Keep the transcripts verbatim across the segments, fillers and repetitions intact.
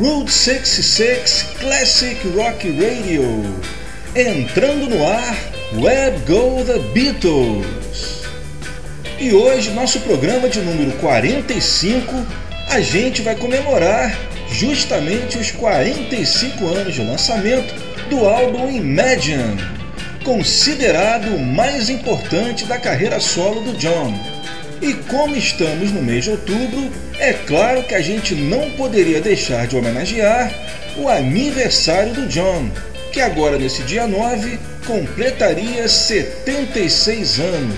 Route sessenta e seis Classic Rock Radio. Entrando no ar, Let Go The Beatles. E hoje, nosso programa de número quarenta e cinco, a gente vai comemorar justamente os quarenta e cinco anos de lançamento do álbum Imagine, considerado o mais importante da carreira solo do John. E como estamos no mês de outubro, é claro que a gente não poderia deixar de homenagear o aniversário do John, que agora nesse dia nove completaria setenta e seis anos.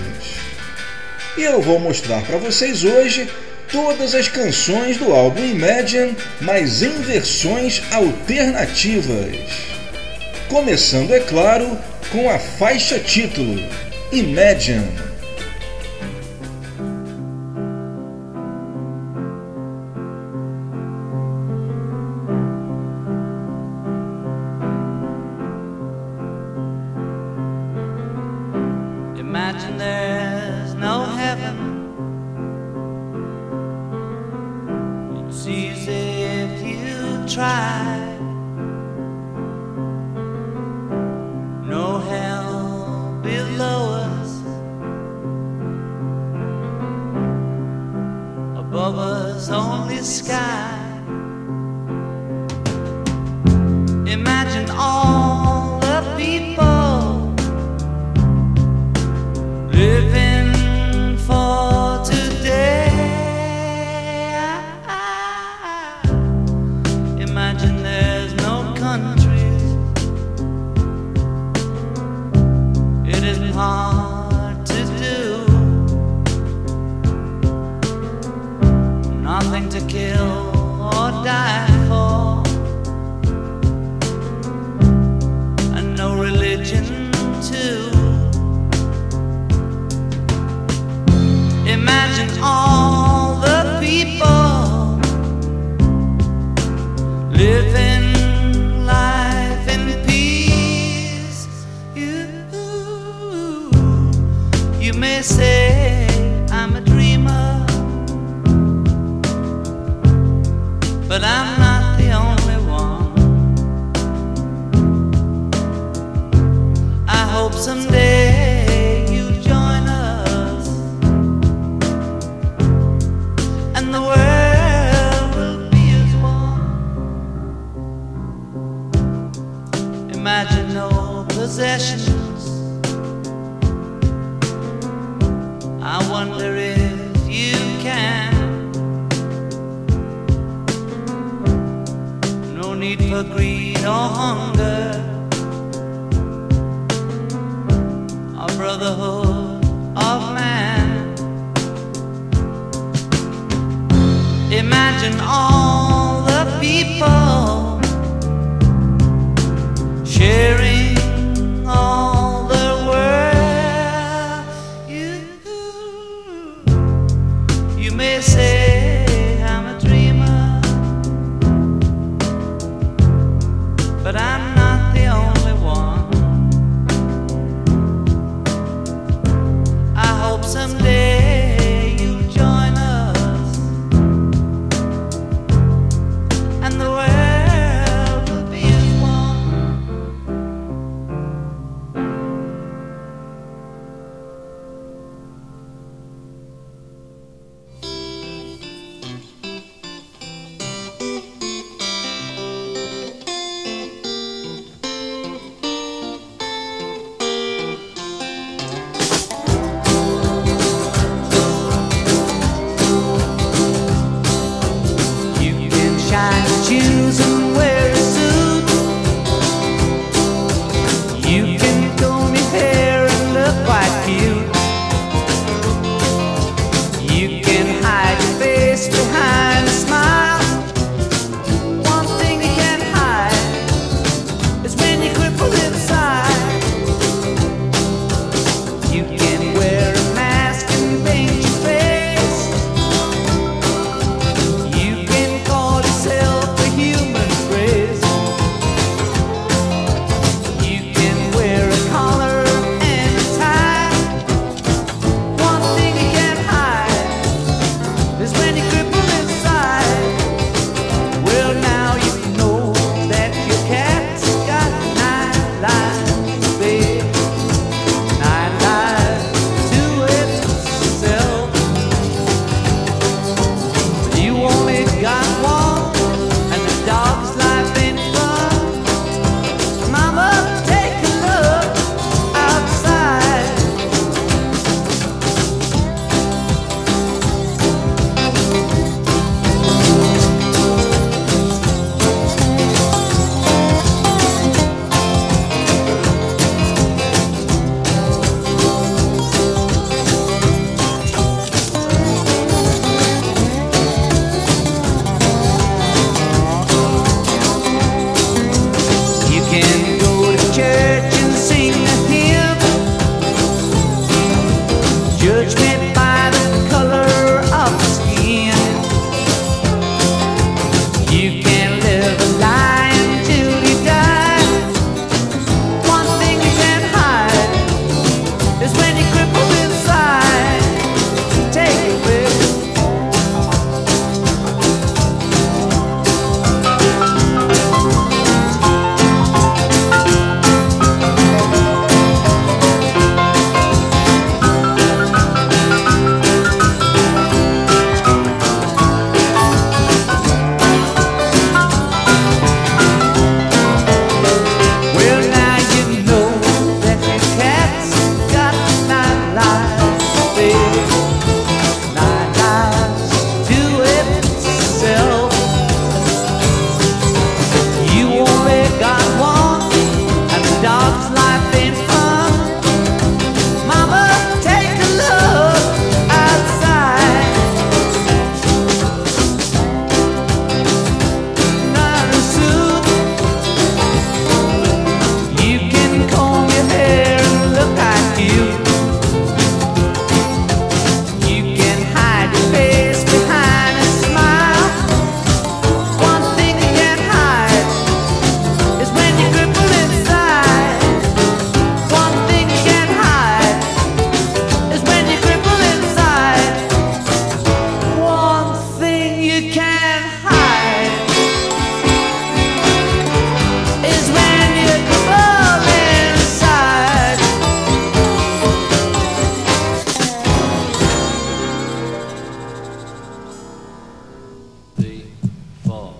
E eu vou mostrar para vocês hoje todas as canções do álbum Imagine, mas em versões alternativas. Começando, é claro, com a faixa título, Imagine. Someday you'll join us Fall.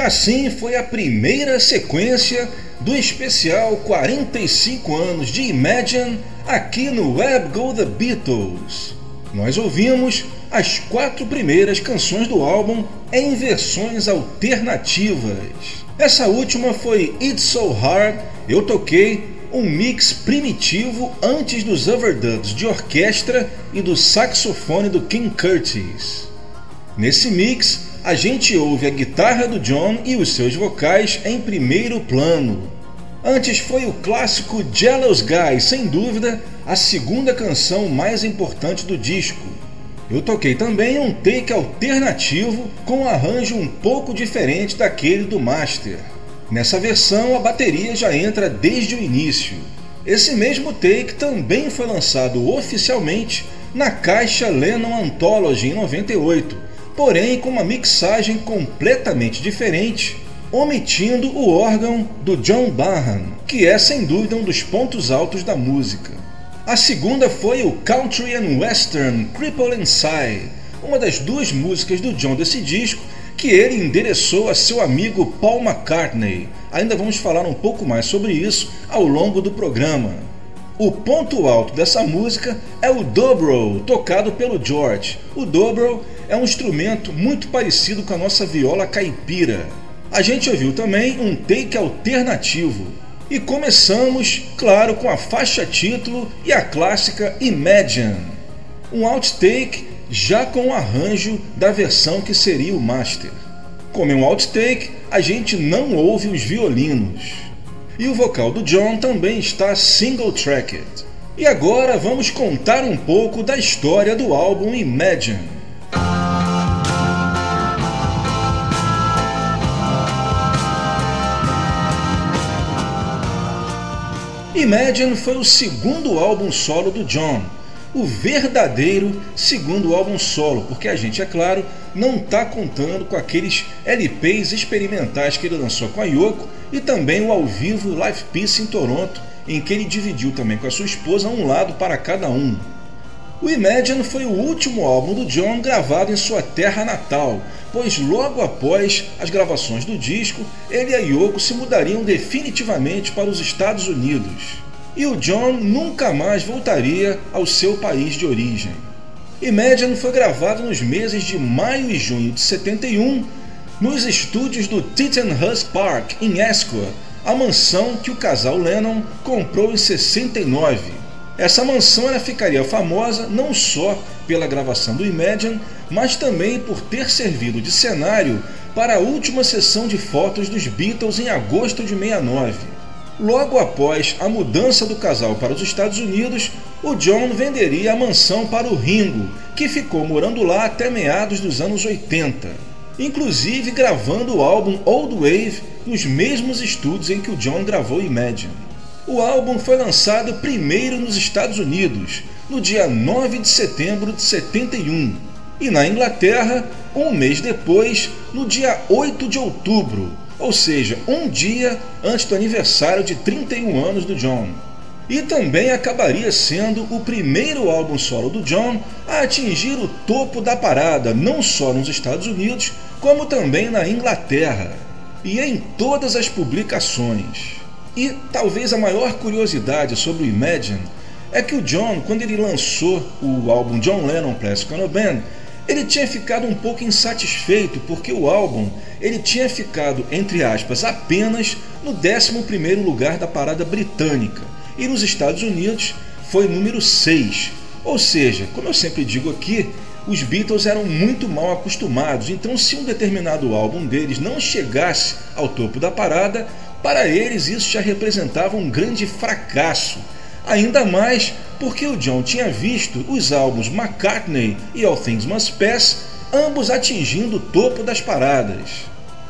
E assim foi a primeira sequência do especial quarenta e cinco anos de Imagine aqui no Web Go The Beatles. Nós ouvimos as quatro primeiras canções do álbum em versões alternativas. Essa última foi It's So Hard. Eu toquei um mix primitivo antes dos overdubs de orquestra e do saxofone do King Curtis. Nesse mix, a gente ouve a guitarra do John e os seus vocais em primeiro plano. Antes foi o clássico Jealous Guy, sem dúvida, a segunda canção mais importante do disco. Eu toquei também um take alternativo com um arranjo um pouco diferente daquele do master. Nessa versão, a bateria já entra desde o início. Esse mesmo take também foi lançado oficialmente na caixa Lennon Anthology em noventa e oito, porém com uma mixagem completamente diferente, omitindo o órgão do John Barham, que é sem dúvida um dos pontos altos da música. A segunda foi o Country and Western Crippled Inside, uma das duas músicas do John desse disco que ele endereçou a seu amigo Paul McCartney. Ainda vamos falar um pouco mais sobre isso ao longo do programa. O ponto alto dessa música é o dobro, tocado pelo George. O dobro é um instrumento muito parecido com a nossa viola caipira. A gente ouviu também um take alternativo. E começamos, claro, com a faixa título e a clássica Imagine. Um outtake já com o arranjo da versão que seria o master. Como em um outtake, a gente não ouve os violinos. E o vocal do John também está single-tracked. E agora vamos contar um pouco da história do álbum Imagine. Imagine foi o segundo álbum solo do John, o verdadeiro segundo álbum solo, porque a gente, é claro, não está contando com aqueles L Ps experimentais que ele lançou com a Yoko e também o ao vivo Live Peace em Toronto, em que ele dividiu também com a sua esposa um lado para cada um. O Imagine foi o último álbum do John gravado em sua terra natal, pois logo após as gravações do disco, ele e a Yoko se mudariam definitivamente para os Estados Unidos. E o John nunca mais voltaria ao seu país de origem. Imagine foi gravado nos meses de maio e junho de setenta e um, nos estúdios do Tittenhurst Park, em Ascot, a mansão que o casal Lennon comprou em sessenta e nove. Essa mansão ela ficaria famosa não só pela gravação do Imagine, mas também por ter servido de cenário para a última sessão de fotos dos Beatles em agosto de sessenta e nove. Logo após a mudança do casal para os Estados Unidos, o John venderia a mansão para o Ringo, que ficou morando lá até meados dos anos oitenta, inclusive gravando o álbum Old Wave nos mesmos estúdios em que o John gravou Imagine. O álbum foi lançado primeiro nos Estados Unidos, no dia nove de setembro de setenta e um, e na Inglaterra, um mês depois, no dia oito de outubro, ou seja, um dia antes do aniversário de trinta e um anos do John. E também acabaria sendo o primeiro álbum solo do John a atingir o topo da parada, não só nos Estados Unidos, como também na Inglaterra, e em todas as publicações. E talvez a maior curiosidade sobre o Imagine é que o John, quando ele lançou o álbum John Lennon Plastic Ono Band, ele tinha ficado um pouco insatisfeito porque o álbum ele tinha ficado, entre aspas, apenas no décimo primeiro lugar da parada britânica e nos Estados Unidos foi número seis. Ou seja, como eu sempre digo aqui, os Beatles eram muito mal acostumados, então se um determinado álbum deles não chegasse ao topo da parada, para eles isso já representava um grande fracasso, ainda mais porque o John tinha visto os álbuns McCartney e All Things Must Pass, ambos atingindo o topo das paradas.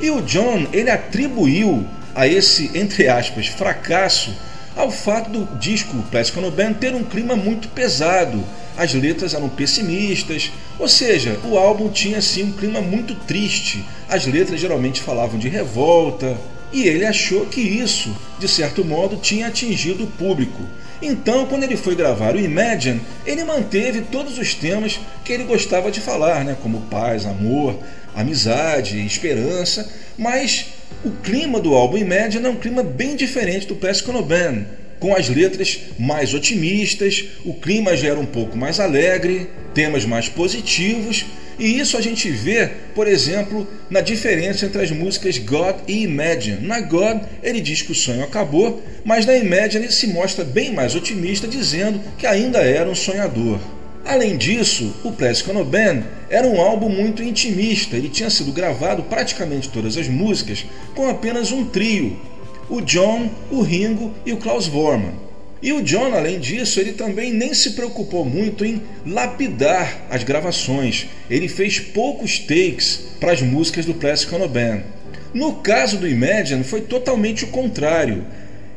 E o John ele atribuiu a esse, entre aspas, fracasso ao fato do disco Plastic Ono Band ter um clima muito pesado, as letras eram pessimistas, ou seja, o álbum tinha sim um clima muito triste, as letras geralmente falavam de revolta, e ele achou que isso, de certo modo, tinha atingido o público. Então, quando ele foi gravar o Imagine, ele manteve todos os temas que ele gostava de falar, né? Como paz, amor, amizade, esperança, mas o clima do álbum Imagine é um clima bem diferente do Plastic Ono Band, com as letras mais otimistas, o clima já era um pouco mais alegre, temas mais positivos, e isso a gente vê, por exemplo, na diferença entre as músicas God e Imagine. Na God, ele diz que o sonho acabou, mas na Imagine ele se mostra bem mais otimista, dizendo que ainda era um sonhador. Além disso, o Plastic Ono Band era um álbum muito intimista, ele tinha sido gravado praticamente todas as músicas com apenas um trio, o John, o Ringo e o Klaus Voormann. E o John, além disso, ele também nem se preocupou muito em lapidar as gravações. Ele fez poucos takes para as músicas do Plastic Ono Band. No caso do Imagine, foi totalmente o contrário.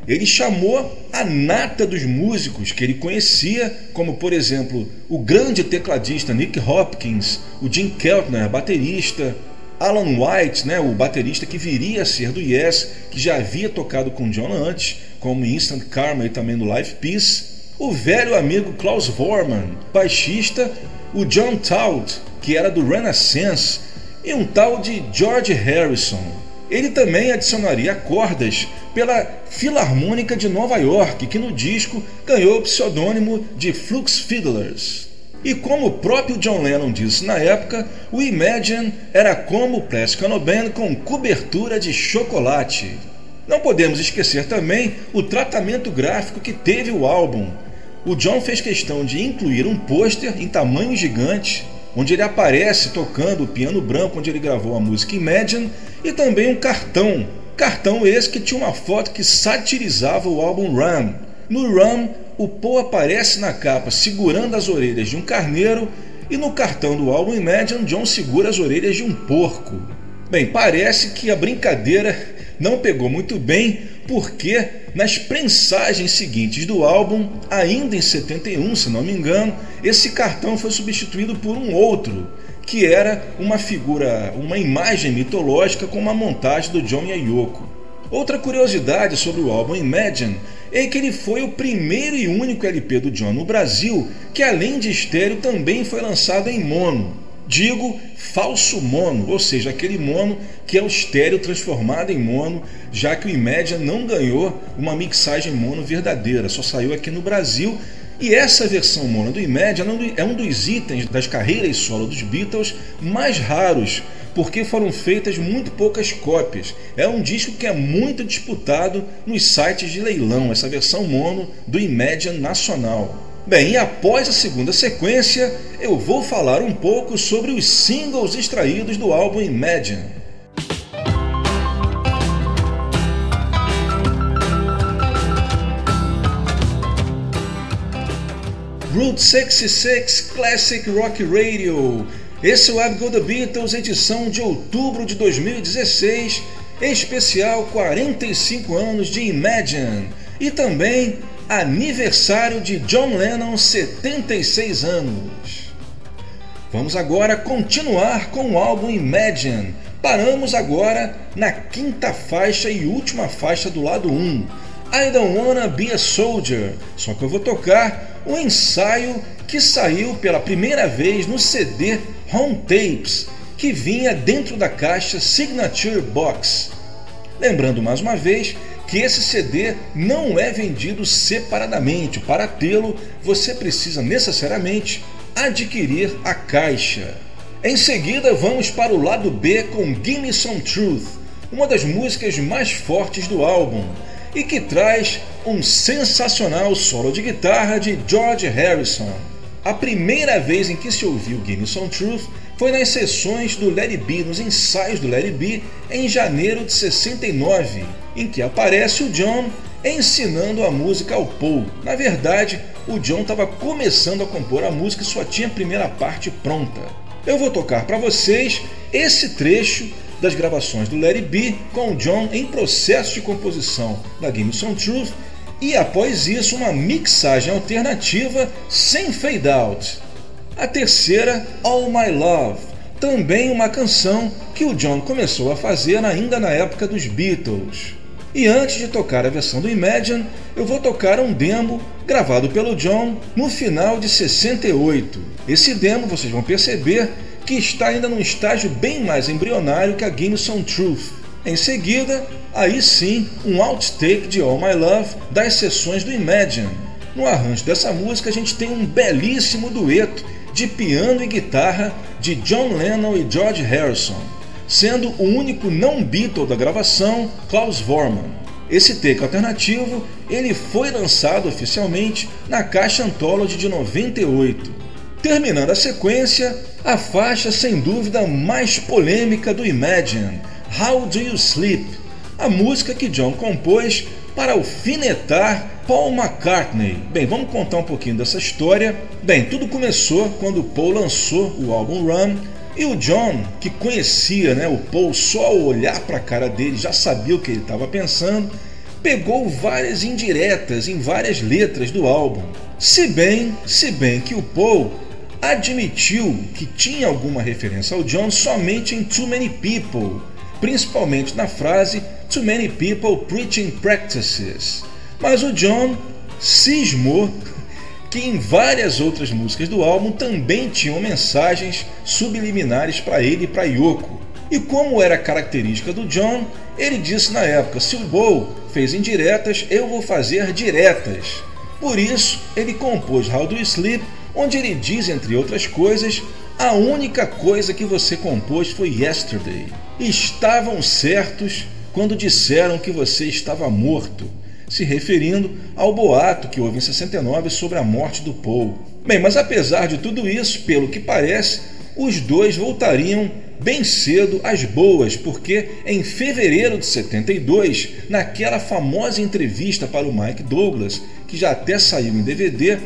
Ele chamou a nata dos músicos que ele conhecia, como, por exemplo, o grande tecladista Nick Hopkins, o Jim Keltner, baterista, Alan White, né, o baterista que viria a ser do Yes, que já havia tocado com John antes, como Instant Karma e também no Live Peace, o velho amigo Klaus Voormann, baixista, o John Taut, que era do Renaissance, e um tal de George Harrison. Ele também adicionaria cordas pela Filarmônica de Nova York, que no disco ganhou o pseudônimo de Flux Fiddlers. E como o próprio John Lennon disse na época, o Imagine era como o Plastic Ono Band com cobertura de chocolate. Não podemos esquecer também o tratamento gráfico que teve o álbum. O John fez questão de incluir um pôster em tamanho gigante, onde ele aparece tocando o piano branco onde ele gravou a música Imagine, e também um cartão. Cartão esse que tinha uma foto que satirizava o álbum Ram. No Ram, o Paul aparece na capa segurando as orelhas de um carneiro e no cartão do álbum Imagine, John segura as orelhas de um porco. Bem, parece que a brincadeira não pegou muito bem porque nas prensagens seguintes do álbum, ainda em setenta e um, se não me engano, esse cartão foi substituído por um outro, que era uma figura, uma imagem mitológica com uma montagem do John e a Yoko. Outra curiosidade sobre o álbum Imagine é que ele foi o primeiro e único L P do John no Brasil que, além de estéreo, também foi lançado em mono. Digo falso mono, ou seja, aquele mono que é o estéreo transformado em mono, já que o Imagine não ganhou uma mixagem mono verdadeira, só saiu aqui no Brasil. E essa versão mono do Imagine é um dos itens das carreiras solo dos Beatles mais raros, porque foram feitas muito poucas cópias. É um disco que é muito disputado nos sites de leilão, essa versão mono do Imagine nacional. Bem, e após a segunda sequência, eu vou falar um pouco sobre os singles extraídos do álbum Imagine. Route sessenta e seis Classic Rock Radio. Esse é o I've Got The Beatles, edição de outubro de dois mil e dezesseis, especial quarenta e cinco anos de Imagine e também aniversário de John Lennon, setenta e seis anos. Vamos agora continuar com o álbum Imagine. Paramos agora na quinta faixa e última faixa do lado um, I Don't Wanna Be A Soldier, só que eu vou tocar um ensaio que saiu pela primeira vez no C D Home Tapes, que vinha dentro da caixa Signature Box. Lembrando mais uma vez que esse C D não é vendido separadamente. Para tê-lo, você precisa necessariamente adquirir a caixa. Em seguida, vamos para o lado B com Gimme Some Truth, uma das músicas mais fortes do álbum, e que traz um sensacional solo de guitarra de George Harrison. A primeira vez em que se ouviu Gimme Some Truth foi nas sessões do Let It Be, nos ensaios do Let It Be, em janeiro de sessenta e nove, em que aparece o John ensinando a música ao Paul. Na verdade, o John estava começando a compor a música e só tinha a primeira parte pronta. Eu vou tocar para vocês esse trecho das gravações do Let It Be com o John em processo de composição da Gimme Some Truth e, após isso, uma mixagem alternativa sem fade out. A terceira, All My Love, também uma canção que o John começou a fazer ainda na época dos Beatles. E antes de tocar a versão do Imagine, eu vou tocar um demo gravado pelo John no final de sessenta e oito. Esse demo, vocês vão perceber que está ainda num estágio bem mais embrionário que a Gimme Some Truth. Em seguida, aí sim, um outtake de All My Love das sessões do Imagine. No arranjo dessa música a gente tem um belíssimo dueto de piano e guitarra de John Lennon e George Harrison, sendo o único não-Beatle da gravação, Klaus Voormann. Esse take alternativo ele foi lançado oficialmente na caixa Anthology de noventa e oito. Terminando a sequência, a faixa sem dúvida mais polêmica do Imagine, How Do You Sleep, a música que John compôs para alfinetar Paul McCartney. Bem, vamos contar um pouquinho dessa história. Bem, tudo começou quando Paul lançou o álbum Ram, e o John, que conhecia, né, o Paul só ao olhar para a cara dele, já sabia o que ele estava pensando, pegou várias indiretas em várias letras do álbum. Se bem, se bem que o Paul admitiu que tinha alguma referência ao John somente em Too Many People, principalmente na frase Too Many People Preaching Practices. Mas o John cismou que em várias outras músicas do álbum também tinham mensagens subliminares para ele e para Yoko. E como era característica do John, ele disse na época, se o Paul fez indiretas, eu vou fazer diretas. Por isso, ele compôs How Do You Sleep, onde ele diz, entre outras coisas, a única coisa que você compôs foi Yesterday. Estavam certos quando disseram que você estava morto, se referindo ao boato que houve em sessenta e nove sobre a morte do Paul. Bem, mas apesar de tudo isso, pelo que parece, os dois voltariam bem cedo às boas, porque em fevereiro de setenta e dois, naquela famosa entrevista para o Mike Douglas, que já até saiu em D V D,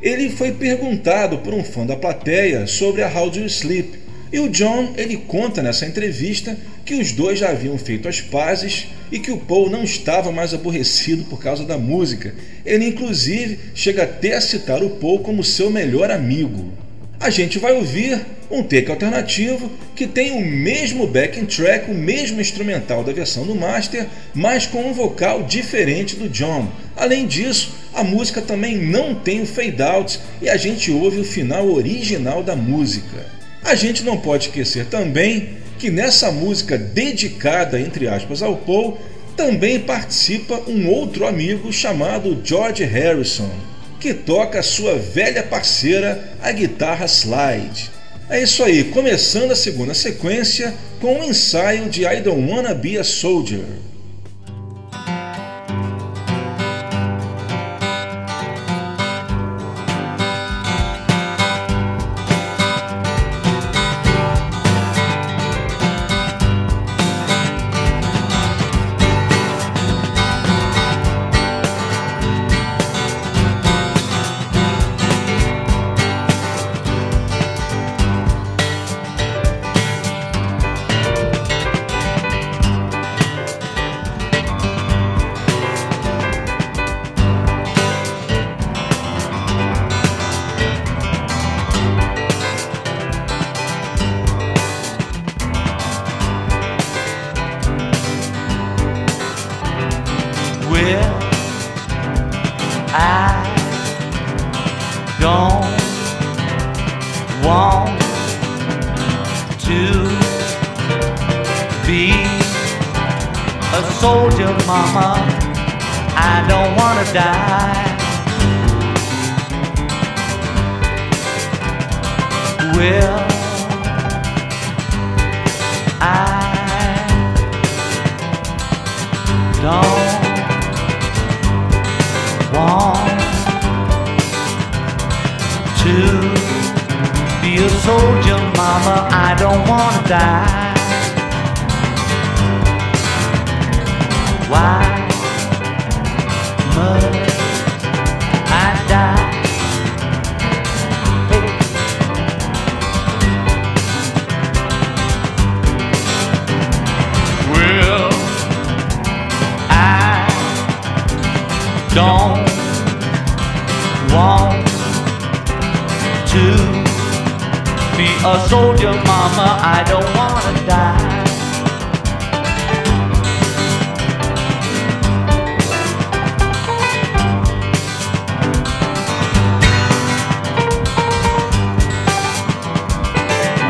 ele foi perguntado por um fã da plateia sobre a How Do You Sleep. E o John, ele conta nessa entrevista que os dois já haviam feito as pazes e que o Paul não estava mais aborrecido por causa da música. Ele, inclusive, chega até a citar o Paul como seu melhor amigo. A gente vai ouvir um take alternativo que tem o mesmo backing track, o mesmo instrumental da versão do master, mas com um vocal diferente do John. Além disso, a música também não tem o fade out e a gente ouve o final original da música. A gente não pode esquecer também que nessa música dedicada, entre aspas, ao Paul, também participa um outro amigo chamado George Harrison, que toca a sua velha parceira, a guitarra slide. É isso aí, começando a segunda sequência com o ensaio de I Don't Wanna Be A Soldier.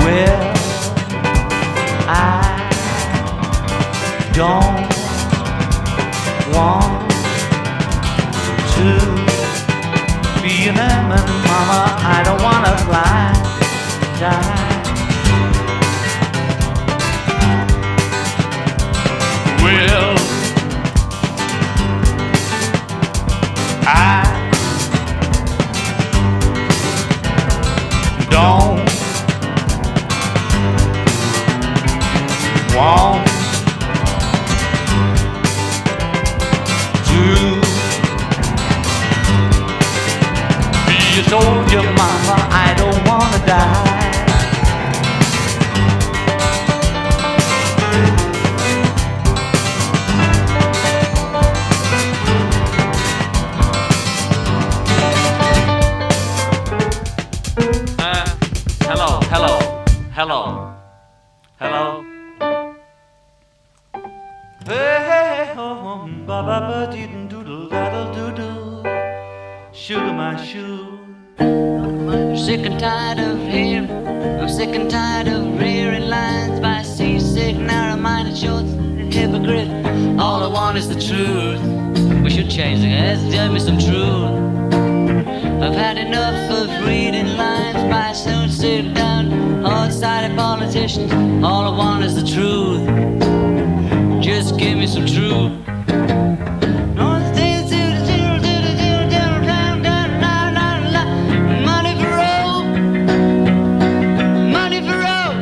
Yeah. want to be an airman, mama. I don't wanna fly, die. Well, I don't want to be a soldier, mama. I don't wanna die. Hello, hello. Hey, oh, ba ba ba, dee doodle, daddle doodle. Sugar my shoe. I'm sick and tired of hearing. I'm sick and tired of rearing lines by seasick, narrow-minded shorts, hypocrite. All I want is the truth. We should change it. Let's tell me some truth. I've had enough of reading lines by soon-suited down hard-sided politicians. All I want is the truth. Just give me some truth. Money for rope, money for rope,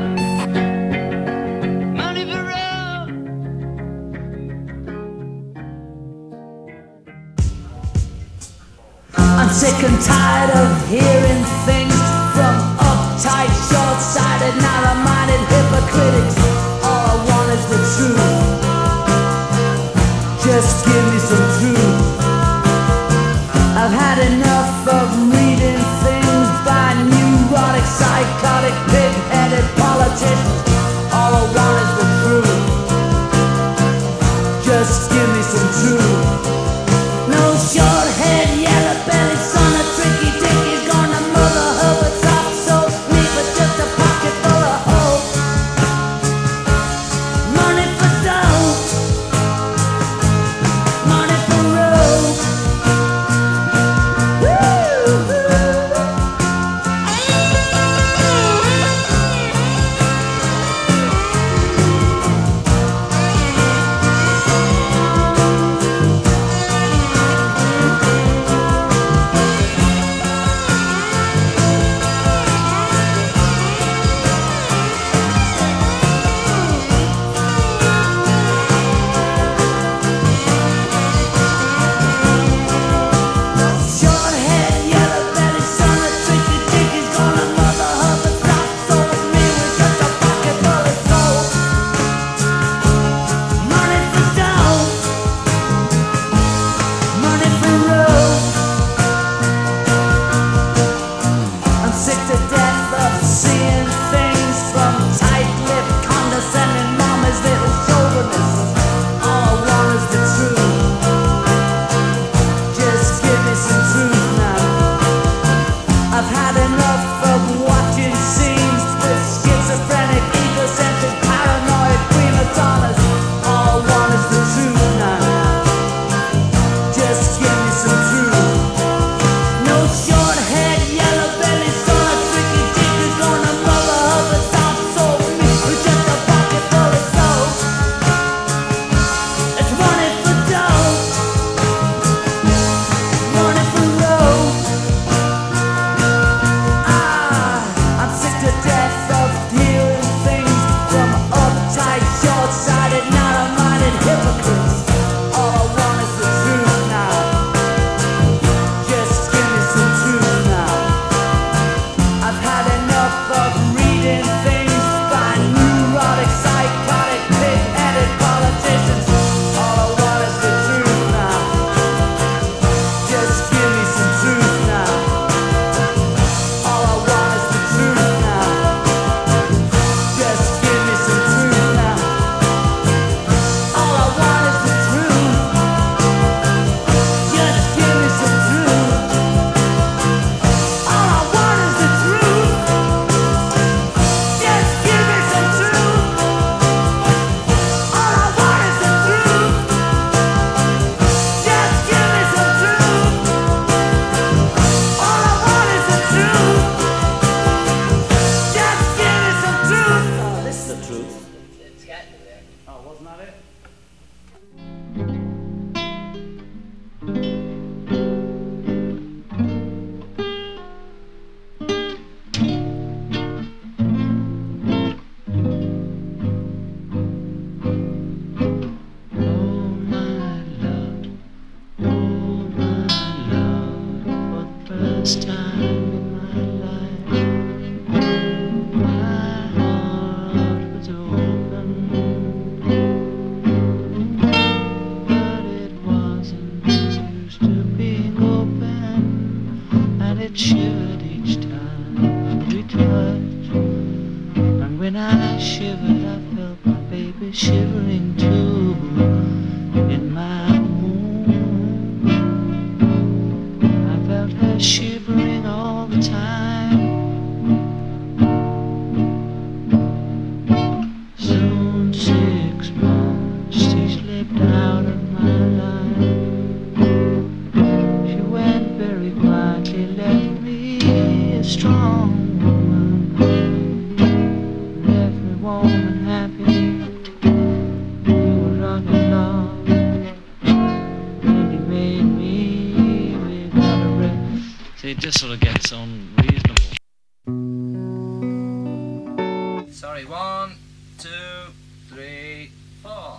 money for rope. I'm sick and tired. Hearing things from uptight, short-sighted, narrow-minded hypocrites. All I want is the truth. Just give me some truth. I've had enough of reading things by neurotic, psychotic, pig-headed politicians. All I want is the truth. Just give me some truth. No short head, yellow belly, son of tricky dicky. it just sort of gets unreasonable. Sorry, one, two, three, four.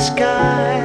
Sky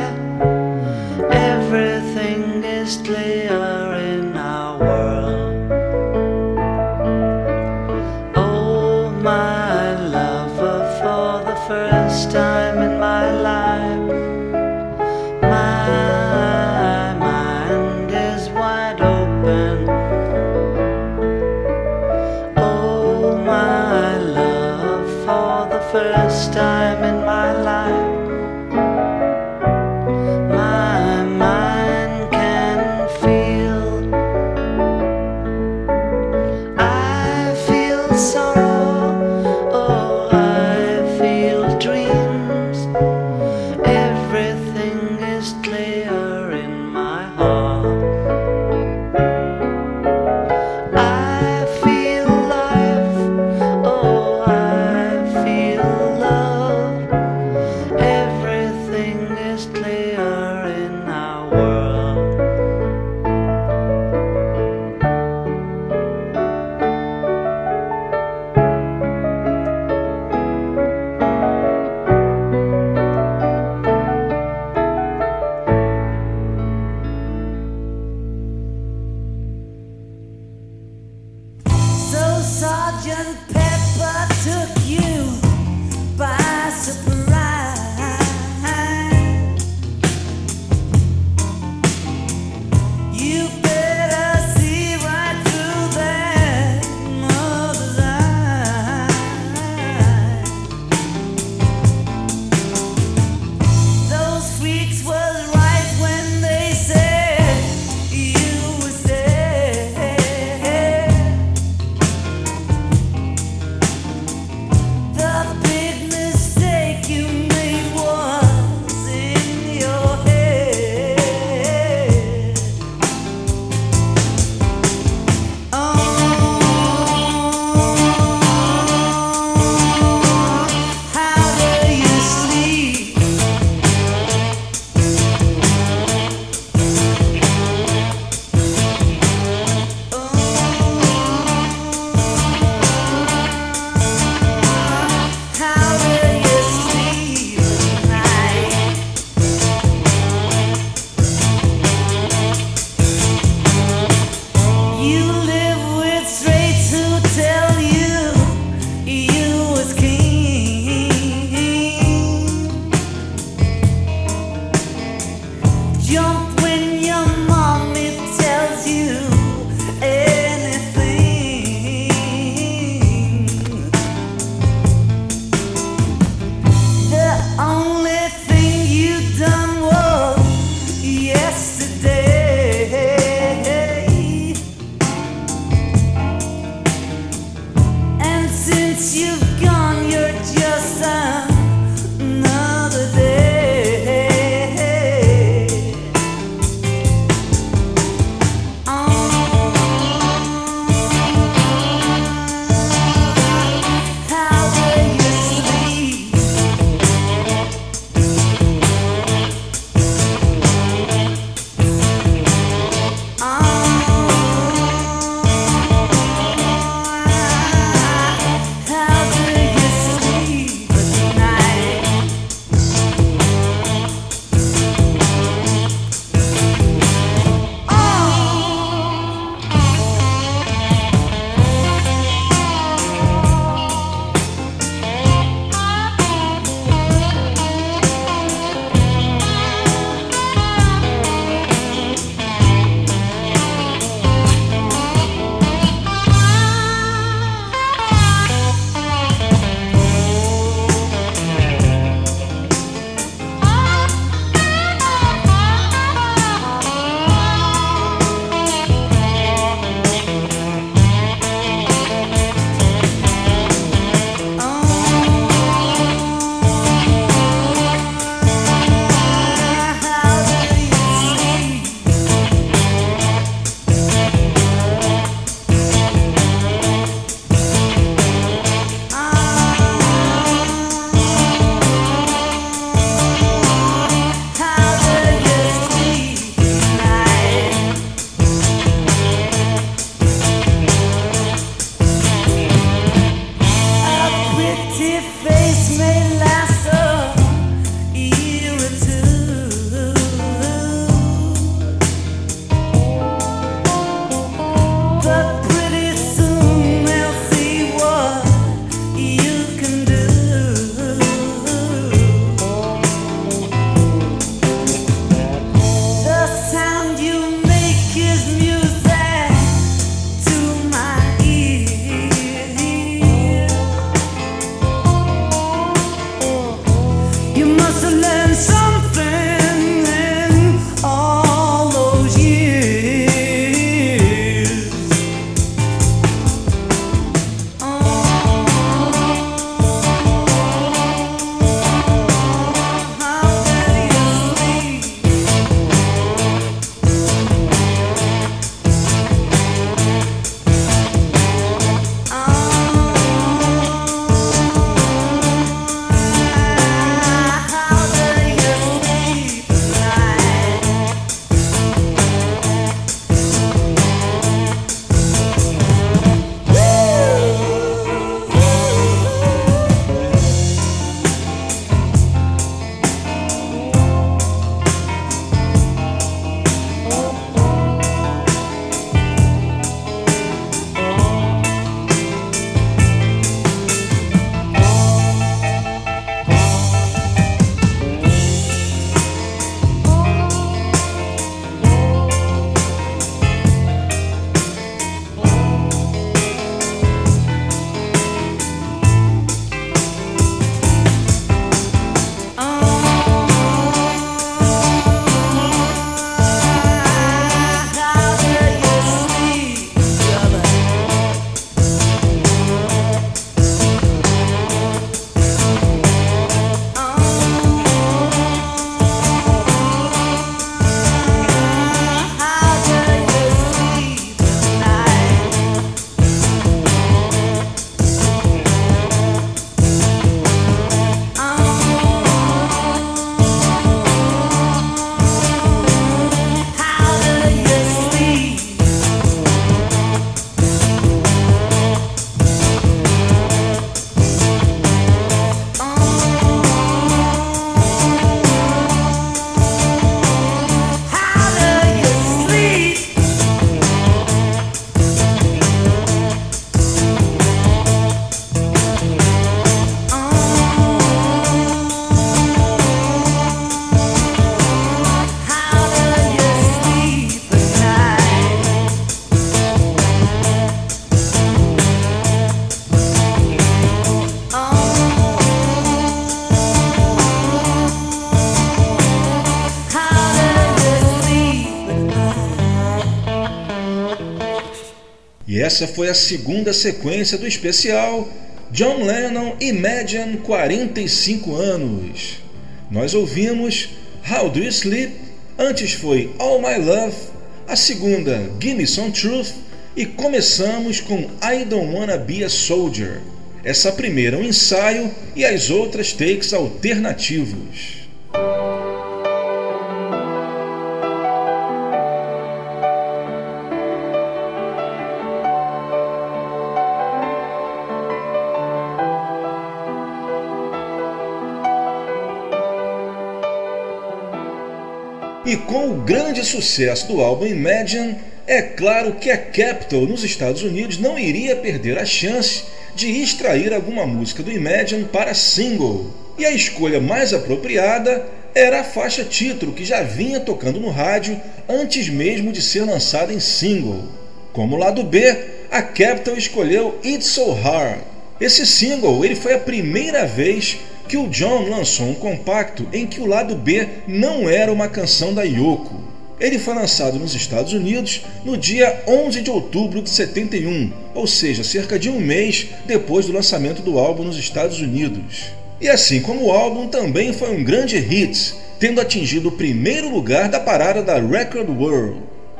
E essa foi a segunda sequência do especial John Lennon Imagine quarenta e cinco anos. Nós ouvimos How Do You Sleep, antes foi All My Love, a segunda Give Me Some Truth e começamos com I Don't Wanna Be A Soldier. Essa primeira é um ensaio e as outras takes alternativos. E com o grande sucesso do álbum Imagine, é claro que a Capitol nos Estados Unidos não iria perder a chance de extrair alguma música do Imagine para single. E a escolha mais apropriada era a faixa título, que já vinha tocando no rádio antes mesmo de ser lançada em single. Como lado B, a Capitol escolheu It's So Hard. Esse single ele foi a primeira vez que o John lançou um compacto em que o lado B não era uma canção da Yoko. Ele foi lançado nos Estados Unidos no dia onze de outubro de setenta e um, ou seja, cerca de um mês depois do lançamento do álbum nos Estados Unidos. E assim como o álbum também foi um grande hit, tendo atingido o primeiro lugar da parada da Record World.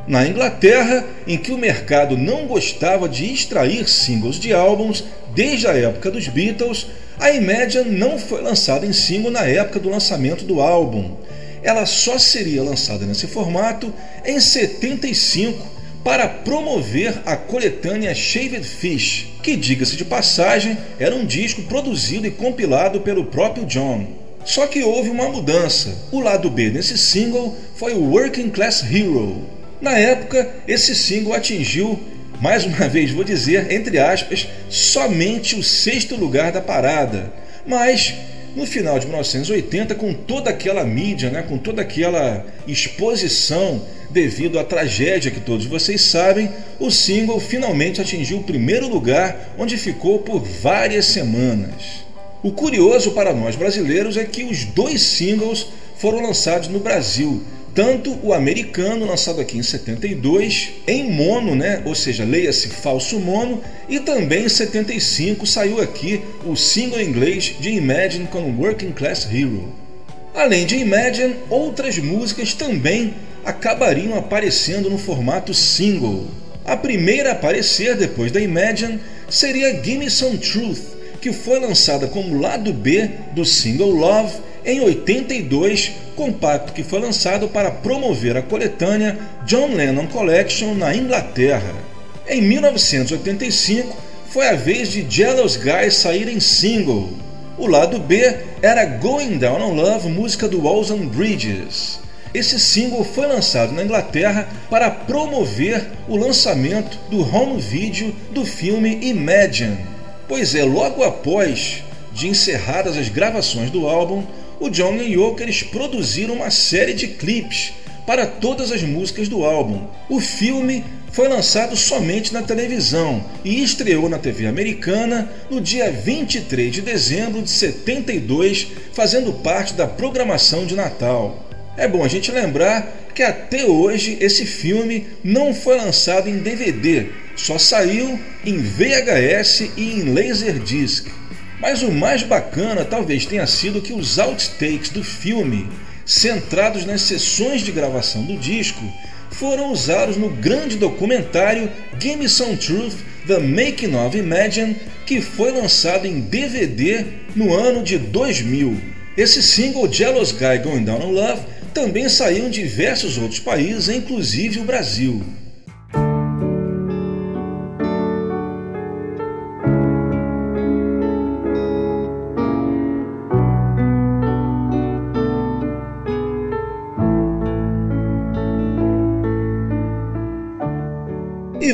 Na Inglaterra, em que o mercado não gostava de extrair singles de álbuns desde a época dos Beatles, a Imagine não foi lançada em single na época do lançamento do álbum. Ela só seria lançada nesse formato em setenta e cinco para promover a coletânea Shaved Fish, que, diga-se de passagem, era um disco produzido e compilado pelo próprio John. Só que houve uma mudança. O lado B nesse single foi o Working Class Hero. Na época, esse single atingiu, mais uma vez vou dizer, entre aspas, somente o sexto lugar da parada. Mas, no final de mil novecentos e oitenta, com toda aquela mídia, né, com toda aquela exposição devido à tragédia que todos vocês sabem, o single finalmente atingiu o primeiro lugar, onde ficou por várias semanas. O curioso para nós brasileiros é que os dois singles foram lançados no Brasil, tanto o americano, lançado aqui em setenta e dois, em mono, né? Ou seja, leia-se falso mono, e também em setenta e cinco saiu aqui o single inglês de Imagine com Working Class Hero. Além de Imagine, outras músicas também acabariam aparecendo no formato single. A primeira a aparecer depois da Imagine seria Gimme Some Truth, que foi lançada como lado B do single Love, em oitenta e dois, compacto que foi lançado para promover a coletânea John Lennon Collection na Inglaterra. Em mil novecentos e oitenta e cinco, foi a vez de Jealous Guy sair em single. O lado B era Going Down on Love, música do Walls and Bridges. Esse single foi lançado na Inglaterra para promover o lançamento do home video do filme Imagine. Pois é, logo após de encerradas as gravações do álbum, o John e Yoko eles produziram uma série de clipes para todas as músicas do álbum. O filme foi lançado somente na televisão e estreou na T V americana no dia vinte e três de dezembro de setenta e dois, fazendo parte da programação de Natal. É bom a gente lembrar que até hoje esse filme não foi lançado em D V D, só saiu em V H S e em Laserdisc. Mas o mais bacana talvez tenha sido que os outtakes do filme, centrados nas sessões de gravação do disco, foram usados no grande documentário Gimme Some Truth, The Making of Imagine, que foi lançado em D V D no ano de dois mil. Esse single Jealous Guy Going Down on Love também saiu em diversos outros países, inclusive o Brasil.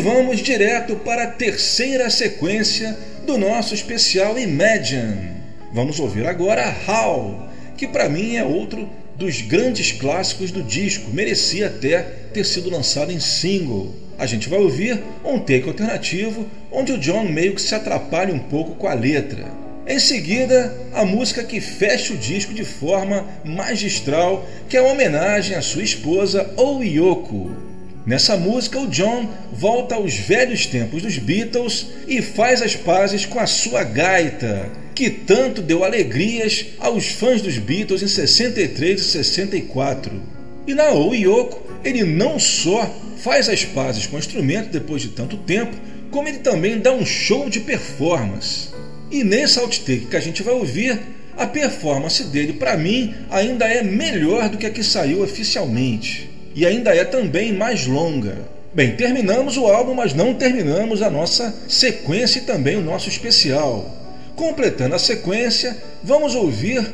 Vamos direto para a terceira sequência do nosso especial Imagine. Vamos ouvir agora How, que para mim é outro dos grandes clássicos do disco, merecia até ter sido lançado em single. A gente vai ouvir um take alternativo, onde o John meio que se atrapalha um pouco com a letra. Em seguida, a música que fecha o disco de forma magistral, que é uma homenagem à sua esposa, Oh Yoko. Nessa música, o John volta aos velhos tempos dos Beatles e faz as pazes com a sua gaita, que tanto deu alegrias aos fãs dos Beatles em sessenta e três e sessenta e quatro. E na Oh Yoko, ele não só faz as pazes com o instrumento depois de tanto tempo, como ele também dá um show de performance. E nesse outtake que a gente vai ouvir, a performance dele, para mim, ainda é melhor do que a que saiu oficialmente. E ainda é também mais longa. Bem, terminamos o álbum, mas não terminamos a nossa sequência e também o nosso especial. Completando a sequência, vamos ouvir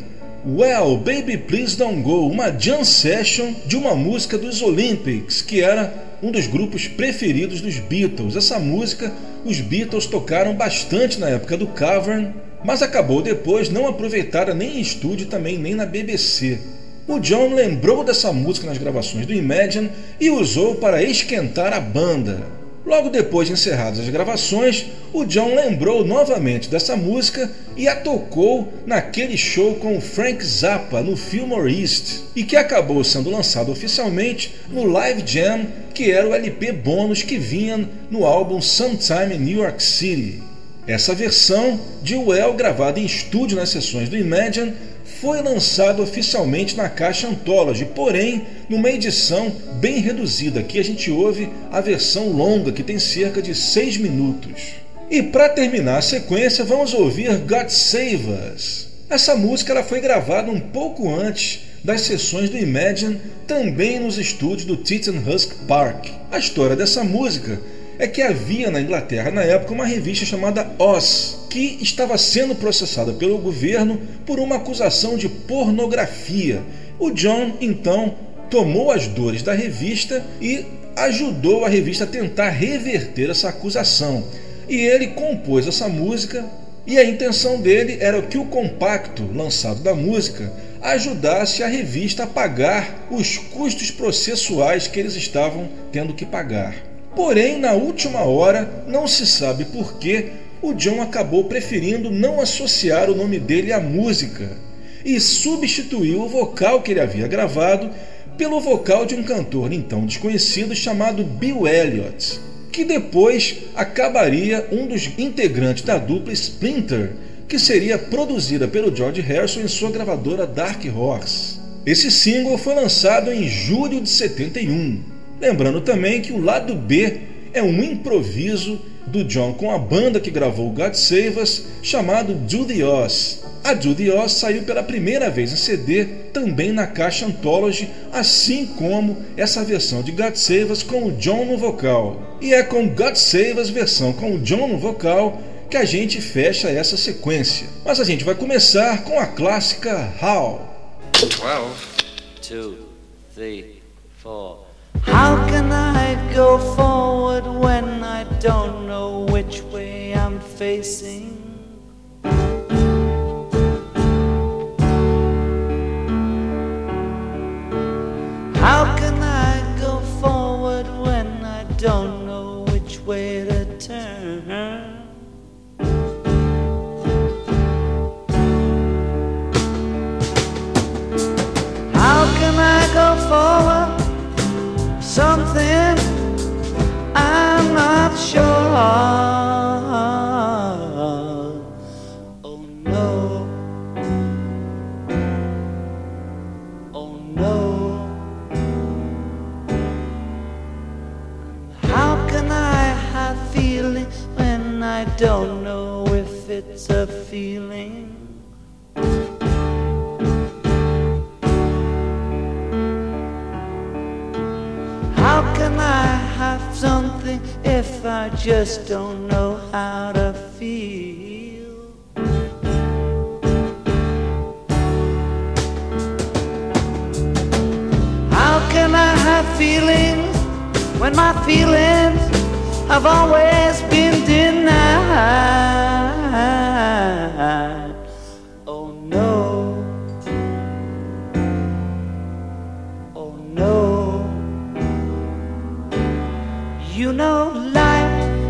Well, Baby Please Don't Go, uma jam session de uma música dos Olympics, que era um dos grupos preferidos dos Beatles. Essa música os Beatles tocaram bastante na época do Cavern, mas acabou depois não aproveitada nem em estúdio também, nem na B B C. O John lembrou dessa música nas gravações do Imagine e usou para esquentar a banda. Logo depois de encerradas as gravações, o John lembrou novamente dessa música e a tocou naquele show com o Frank Zappa no Fillmore East, e que acabou sendo lançado oficialmente no Live Jam, que era o L P bônus que vinha no álbum Sometime in New York City. Essa versão de Well, gravada em estúdio nas sessões do Imagine, foi lançado oficialmente na caixa Anthology, porém numa edição bem reduzida. Aqui a gente ouve a versão longa, que tem cerca de seis minutos. E para terminar a sequência, vamos ouvir God Save Us. Essa música ela foi gravada um pouco antes das sessões do Imagine, também nos estúdios do Tittenhurst Park. A história dessa música é que havia na Inglaterra, na época, uma revista chamada Oz, que estava sendo processada pelo governo por uma acusação de pornografia. O John, então, tomou as dores da revista e ajudou a revista a tentar reverter essa acusação. E ele compôs essa música, e a intenção dele era que o compacto lançado da música ajudasse a revista a pagar os custos processuais que eles estavam tendo que pagar. Porém, na última hora, não se sabe por que, o John acabou preferindo não associar o nome dele à música e substituiu o vocal que ele havia gravado pelo vocal de um cantor então desconhecido chamado Bill Elliott, que depois acabaria um dos integrantes da dupla Splinter, que seria produzida pelo George Harrison em sua gravadora Dark Horse. Esse single foi lançado em julho de setenta e um. Lembrando também que o lado B é um improviso do John com a banda que gravou God Save Us, chamado Do The Oz. A Do The Oz saiu pela primeira vez em C D, também na caixa Anthology, assim como essa versão de God Save Us com o John no vocal. E é com God Save Us, versão com o John no vocal, que a gente fecha essa sequência. Mas a gente vai começar com a clássica How. doze, dois, três, quatro... How can I go forward when I don't know which way I'm facing? How can I go forward when I don't know which way to turn? How can I go forward? Something I'm not sure of. Oh no, oh no. How can I have feeling when I don't know if it's a feeling? Something if I just don't know how to feel. How can I have feelings when my feelings have always been denied? Oh no, oh no. You know life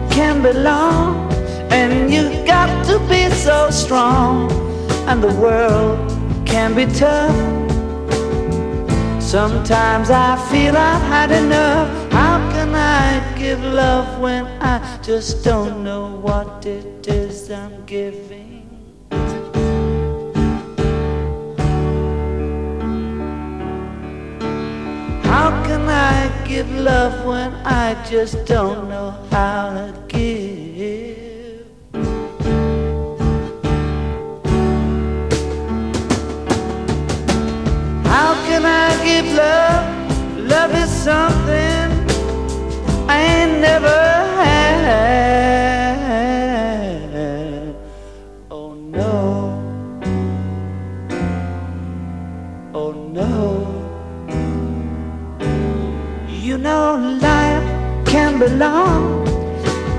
can be long, and you got to be so strong, and the world can be tough. Sometimes I feel I've had enough. How can might give love when I just don't know what it is I'm giving. How can I give love when I just don't know how to give? How can I give love? Love is something I ain't never had. Oh no, oh no. You know life can be long.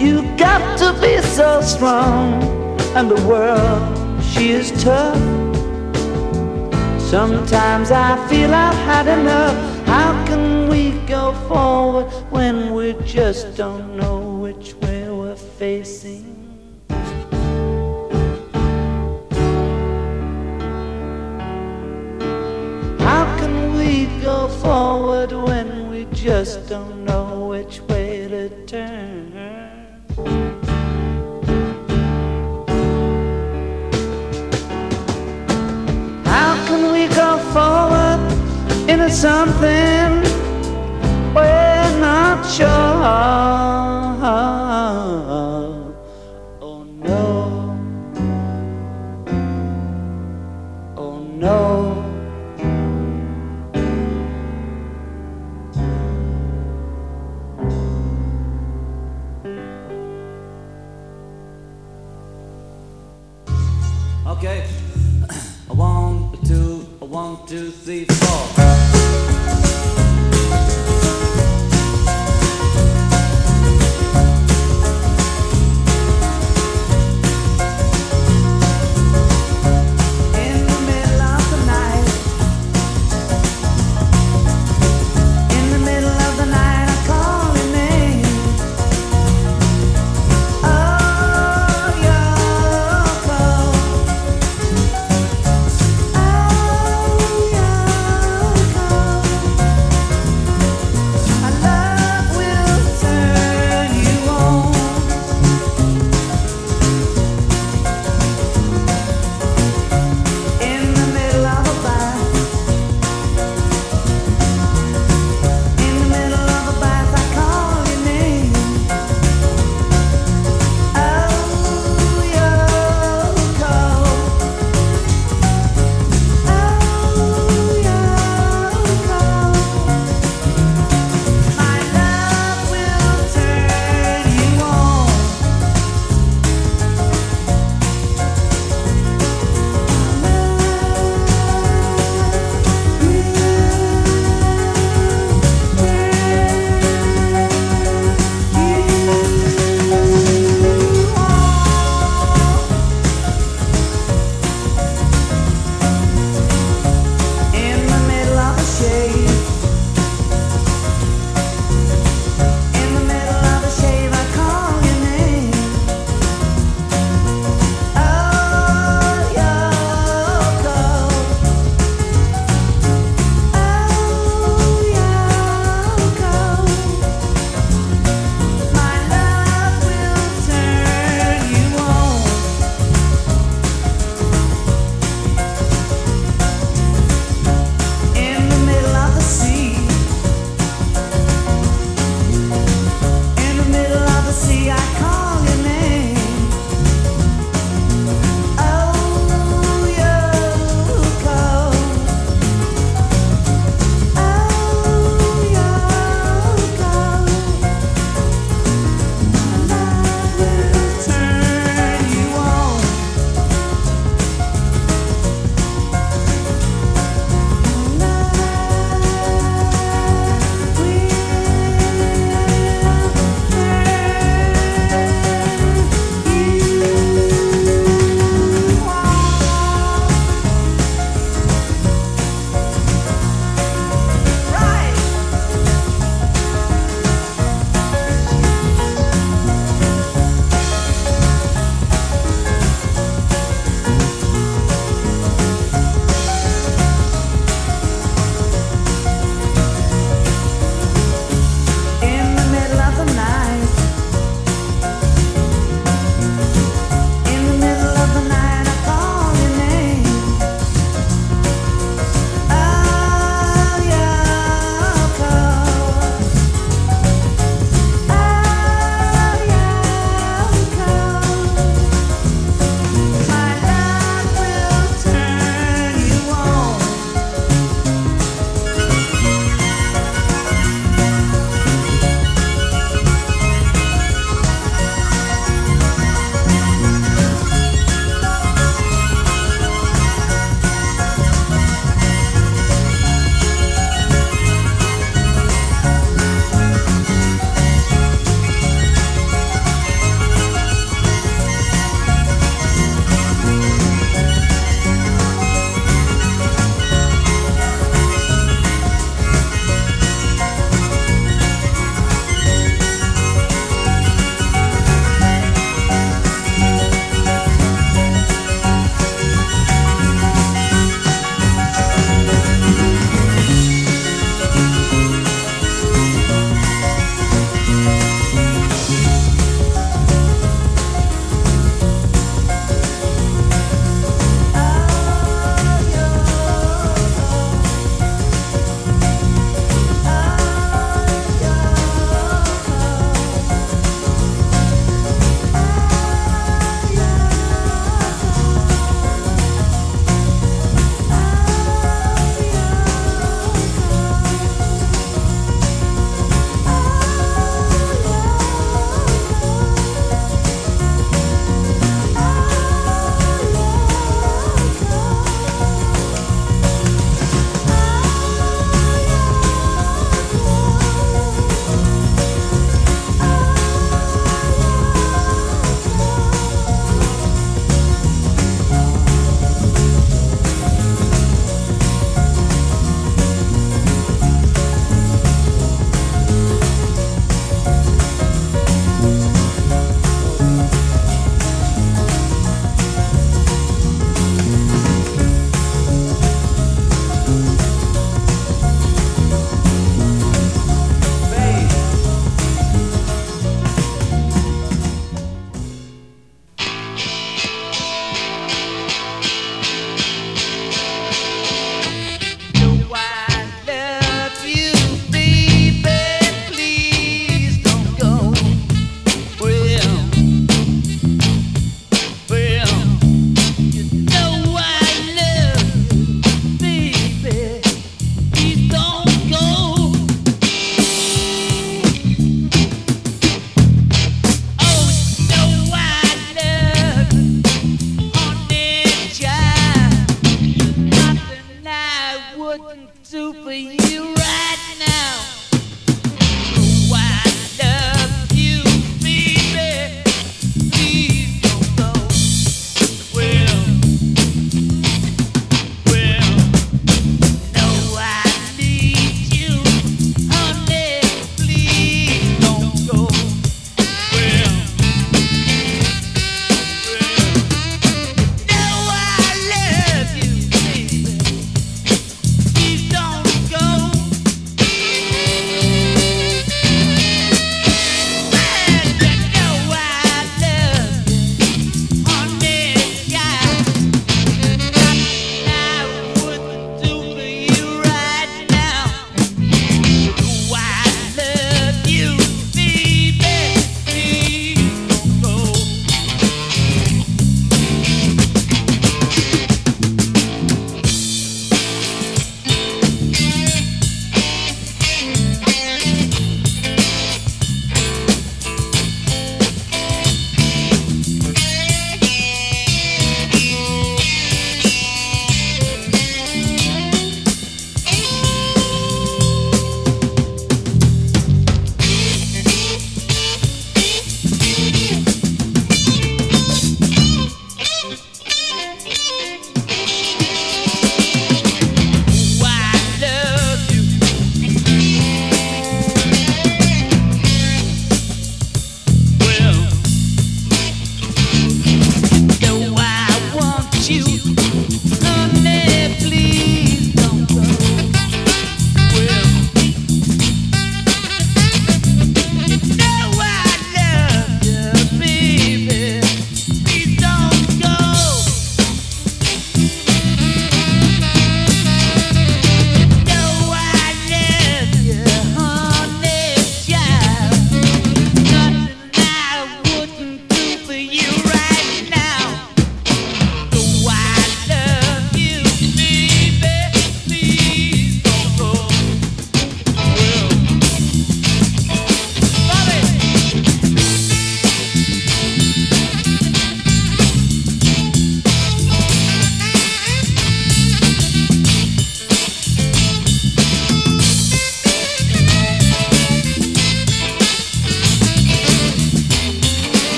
You got to be so strong. And the world, she is tough. Sometimes I feel I've had enough. How can we go forward when we just don't know which way we're facing? How can we go forward when we just don't know which way to turn? How can we go forward into something we're not sure? Oh no, oh no. Okay, a one, a two, a one, two, three, four.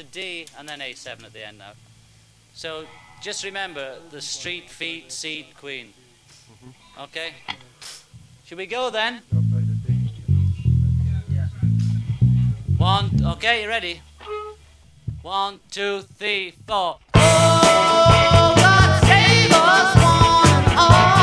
to D, and then A seven at the end now. So just remember the street, feet, seed, queen. Okay? Should we go then? One, okay, you ready? One, two, three, four. Oh, God save us one and all.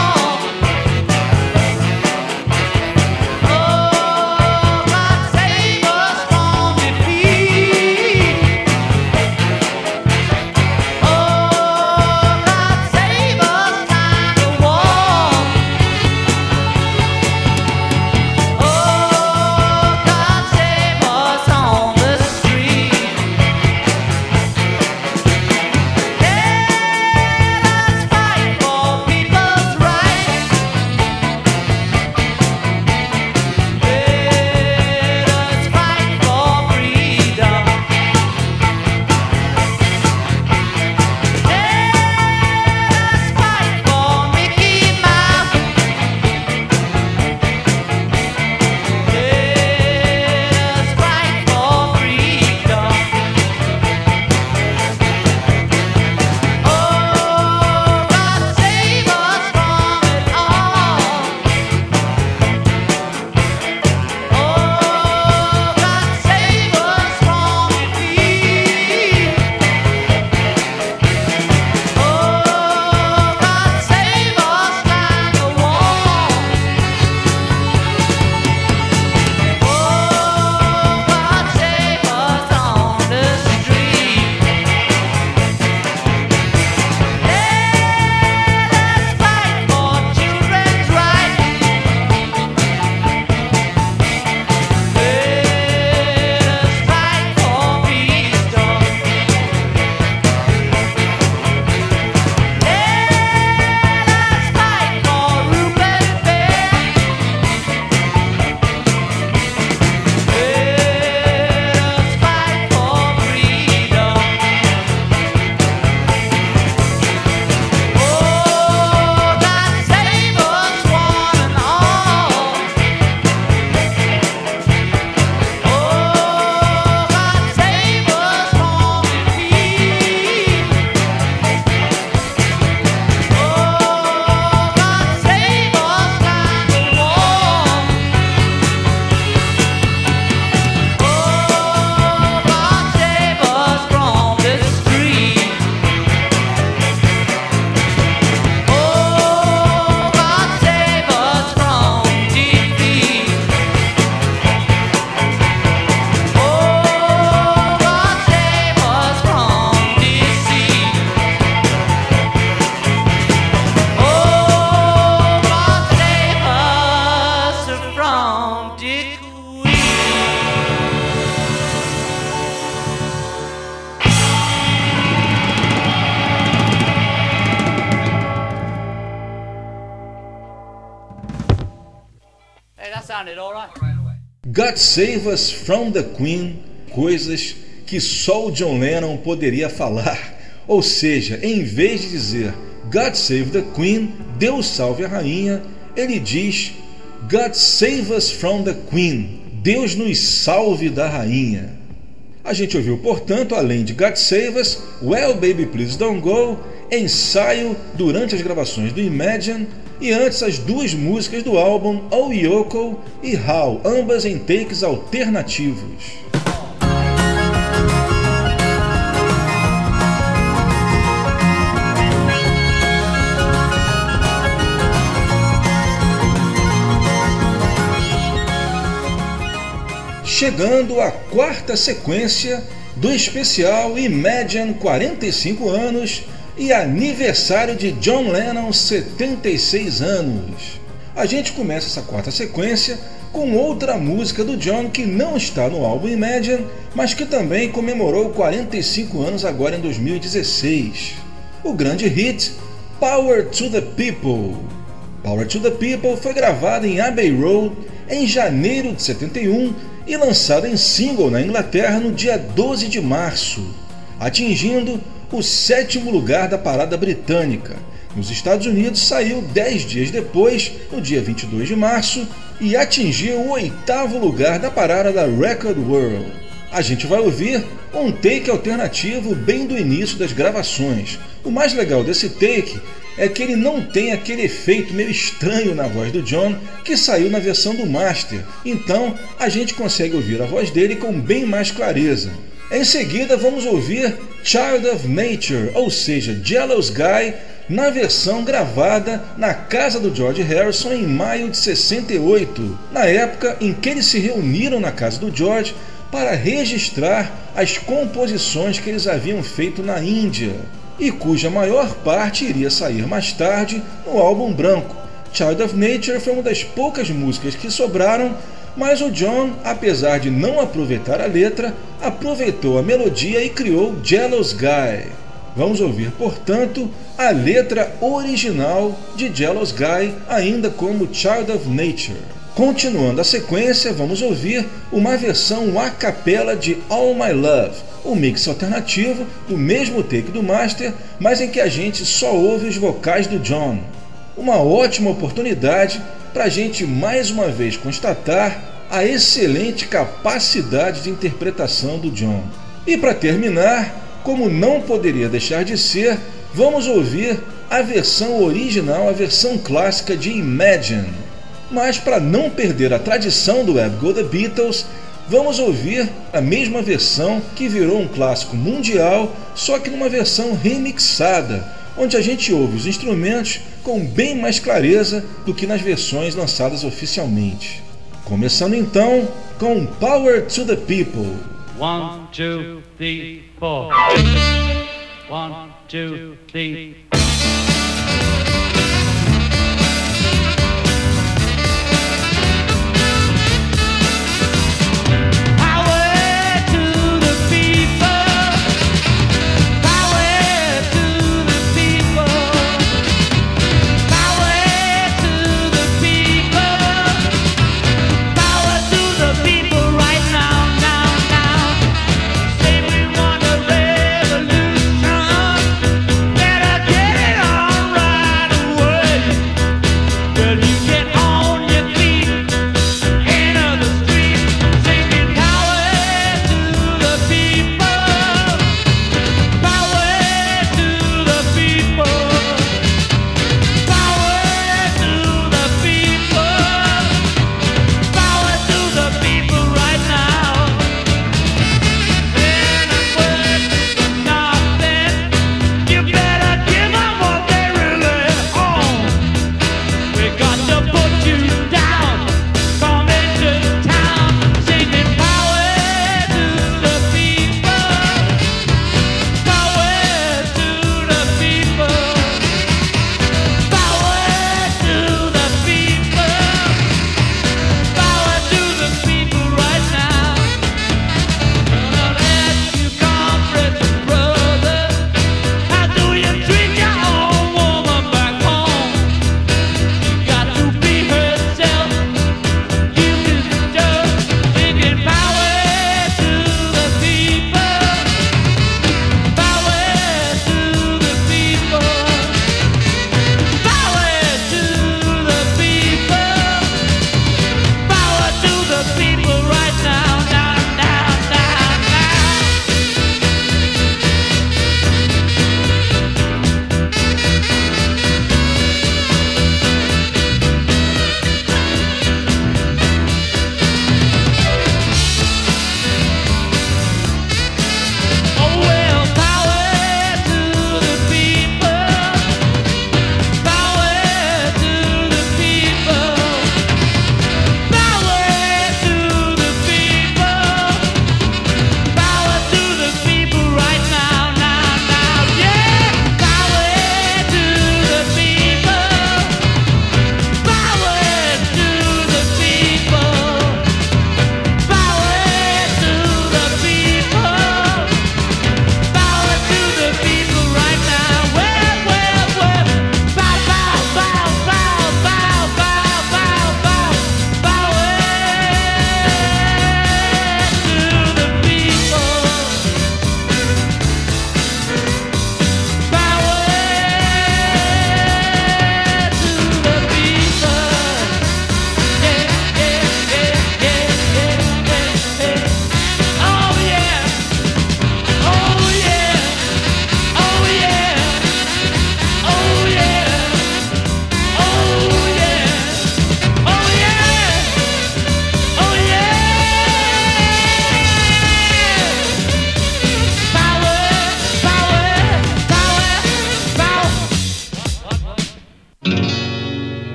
God Save Us from the Queen, coisas que só o John Lennon poderia falar. Ou seja, em vez de dizer God Save the Queen, Deus salve a rainha, ele diz God Save Us from the Queen, Deus nos salve da rainha. A gente ouviu, portanto, além de God Save Us, Well Baby Please Don't Go, ensaio durante as gravações do Imagine, e antes as duas músicas do álbum Oh Yoko e How, ambas em takes alternativos. Chegando à quarta sequência do especial Imagine quarenta e cinco anos e aniversário de John Lennon, setenta e seis anos. A gente começa essa quarta sequência com outra música do John que não está no álbum Imagine, mas que também comemorou quarenta e cinco anos agora em dois mil e dezesseis. O grande hit Power to the People. Power to the People foi gravada em Abbey Road em janeiro de setenta e um e lançada em single na Inglaterra no dia doze de março, atingindo o sétimo lugar da parada britânica. Nos Estados Unidos saiu dez dias depois, no dia vinte e dois de março, e atingiu o oitavo lugar da parada da Record World. A gente vai ouvir um take alternativo bem do início das gravações. O mais legal desse take é que ele não tem aquele efeito meio estranho na voz do John que saiu na versão do master, então a gente consegue ouvir a voz dele com bem mais clareza. Em seguida vamos ouvir Child of Nature, ou seja, Jealous Guy, na versão gravada na casa do George Harrison em maio de sessenta e oito, na época em que eles se reuniram na casa do George para registrar as composições que eles haviam feito na Índia, e cuja maior parte iria sair mais tarde no álbum branco. Child of Nature foi uma das poucas músicas que sobraram, mas o John, apesar de não aproveitar a letra, aproveitou a melodia e criou Jealous Guy. Vamos ouvir, portanto, a letra original de Jealous Guy, ainda como Child of Nature. Continuando a sequência, vamos ouvir uma versão a capela de All My Love, um mix alternativo do mesmo take do master, mas em que a gente só ouve os vocais do John. Uma ótima oportunidade para a gente mais uma vez constatar a excelente capacidade de interpretação do John. E para terminar, como não poderia deixar de ser, vamos ouvir a versão original, a versão clássica de Imagine. Mas para não perder a tradição do Web Go The Beatles, vamos ouvir a mesma versão que virou um clássico mundial, só que numa versão remixada, onde a gente ouve os instrumentos com bem mais clareza do que nas versões lançadas oficialmente. Começando então com Power to the People. One, two, three, four. One, two, three,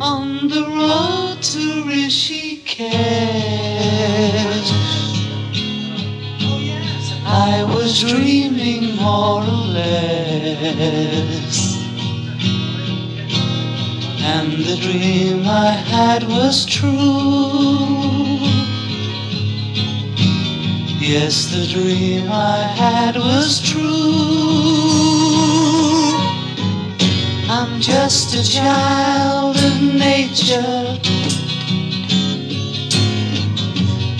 on the road to Rishikesh. Oh, yes. I was dreaming more or less, and the dream I had was true. Yes, the dream I had was true. I'm just a child of nature.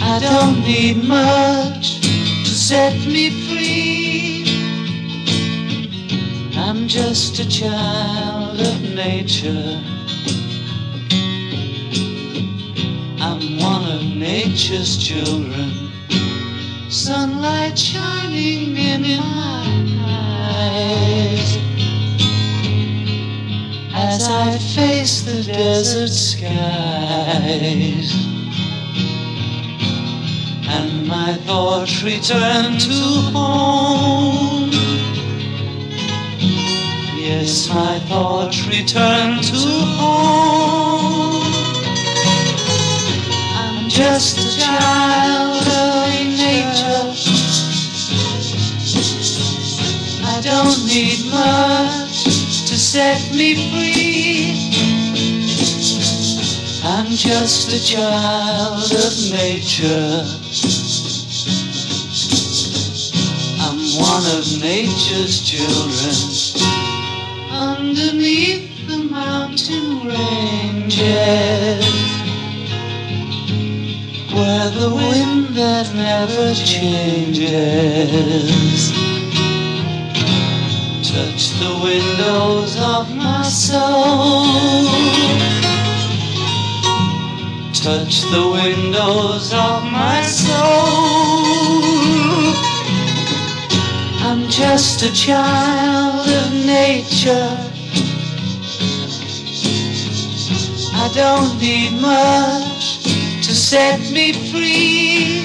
I don't need much to set me free. I'm just a child of nature. I'm one of nature's children. Sunlight shining in my eyes as I face the desert skies, and my thoughts return to home. Yes, my thoughts return to home. I'm just a child of nature. I don't need much to set me free. I'm just a child of nature. I'm one of nature's children. Underneath the mountain ranges, where the wind that never changes touch the windows of my soul, touch the windows of my soul. I'm just a child of nature. I don't need much to set me free.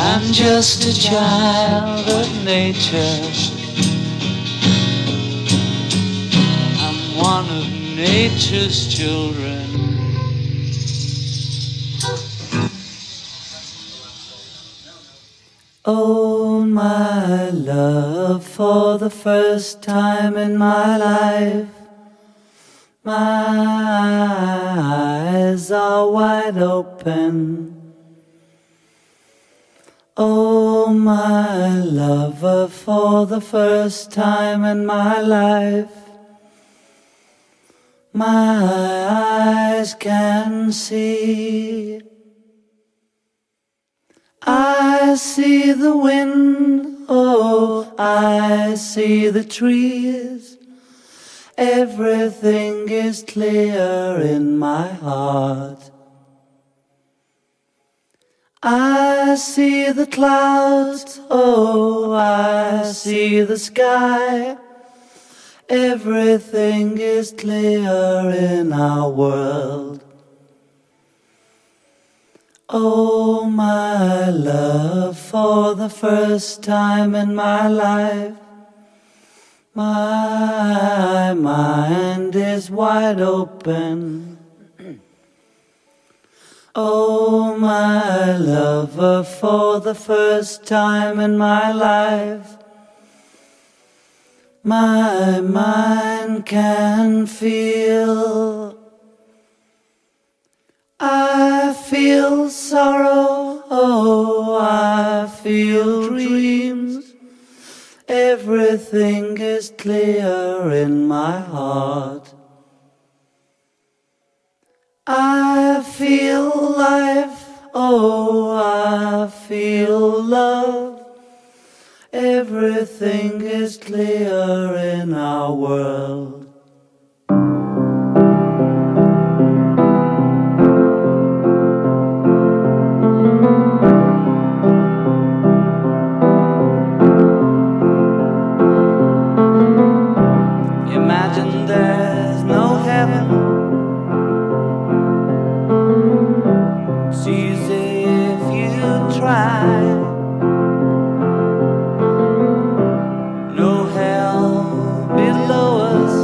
I'm just a child of nature. I'm one of nature's children. Oh, my love, for the first time in my life, my eyes are wide open. Oh, my lover, for the first time in my life, my eyes can see. I see the wind, oh, I see the trees. Everything is clear in my heart. I see the clouds, oh, I see the sky. Everything is clear in our world. Oh, my love, for the first time in my life, my mind is wide open. Oh, my lover, for the first time in my life, my mind can feel. I feel sorrow, oh, I feel dreams. Everything is clear in my heart. I feel life, oh, I feel love. Everything is clear in our world. No hell below us.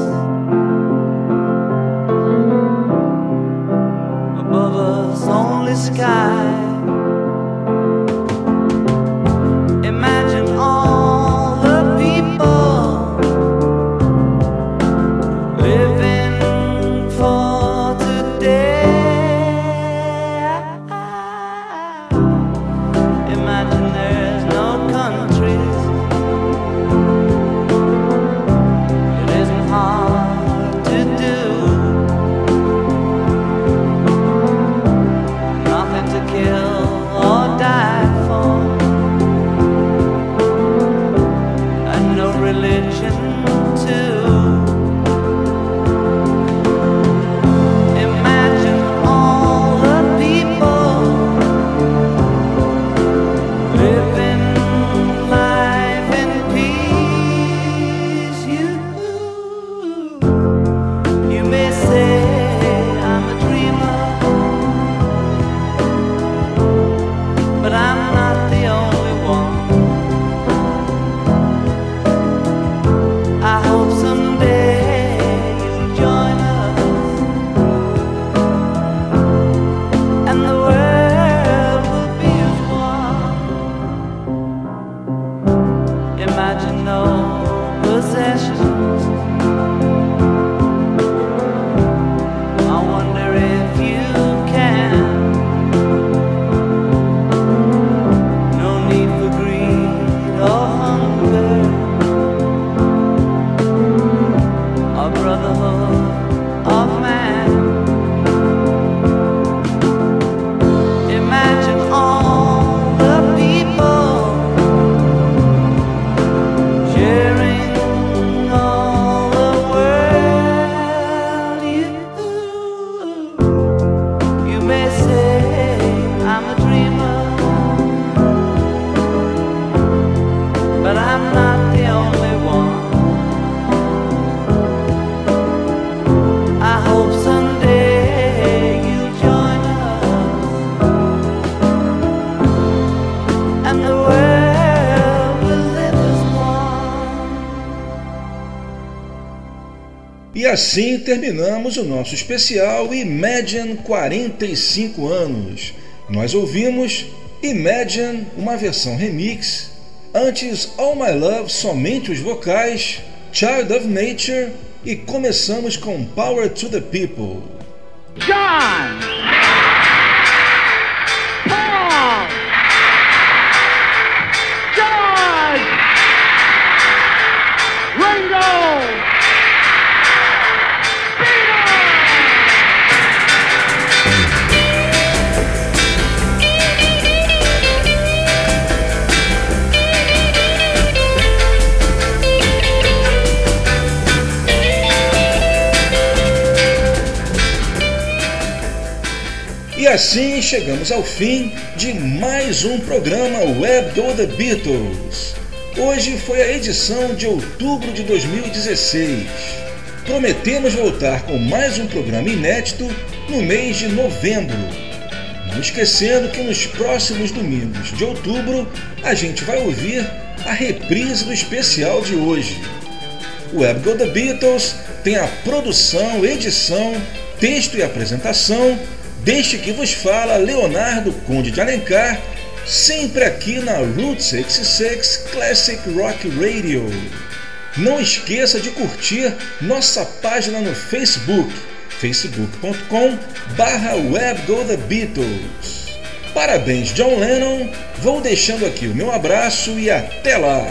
E assim terminamos o nosso especial Imagine quarenta e cinco anos. Nós ouvimos Imagine, uma versão remix, antes All My Love, somente os vocais, Child of Nature, e começamos com Power to the People. John! Paul! George! Ringo! E assim chegamos ao fim de mais um programa Web do The Beatles. Hoje foi a edição de outubro de dois mil e dezesseis. Prometemos voltar com mais um programa inédito no mês de novembro. Não esquecendo que nos próximos domingos de outubro a gente vai ouvir a reprise do especial de hoje. O Web do The Beatles tem a produção, edição, texto e apresentação deste que vos fala Leonardo Conde de Alencar, sempre aqui na Route sessenta e seis Classic Rock Radio. Não esqueça de curtir nossa página no Facebook, facebook ponto com barra web go the beatles. Parabéns, John Lennon, vou deixando aqui o meu abraço e até lá!